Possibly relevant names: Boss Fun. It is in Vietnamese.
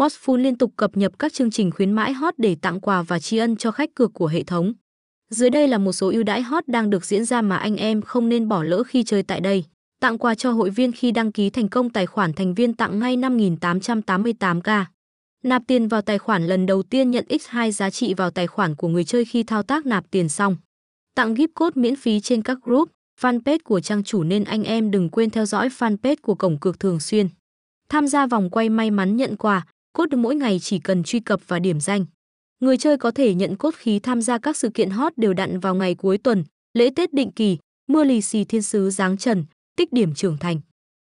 Boss Fun liên tục cập nhật các chương trình khuyến mãi hot để tặng quà và tri ân cho khách cược của hệ thống. Dưới đây là một số ưu đãi hot đang được diễn ra mà anh em không nên bỏ lỡ khi chơi tại đây. Tặng quà cho hội viên khi đăng ký thành công tài khoản thành viên, tặng ngay 5.888k. Nạp tiền vào tài khoản lần đầu tiên, nhận x2 giá trị vào tài khoản của người chơi khi thao tác nạp tiền xong. Tặng gift code miễn phí trên các group, fanpage của trang chủ, nên anh em đừng quên theo dõi fanpage của cổng cược thường xuyên. Tham gia vòng quay may mắn nhận quà, code mỗi ngày chỉ cần truy cập và điểm danh. Người chơi có thể nhận code khi tham gia các sự kiện hot đều đặn vào ngày cuối tuần, lễ Tết định kỳ, mưa lì xì thiên sứ giáng trần, tích điểm trưởng thành.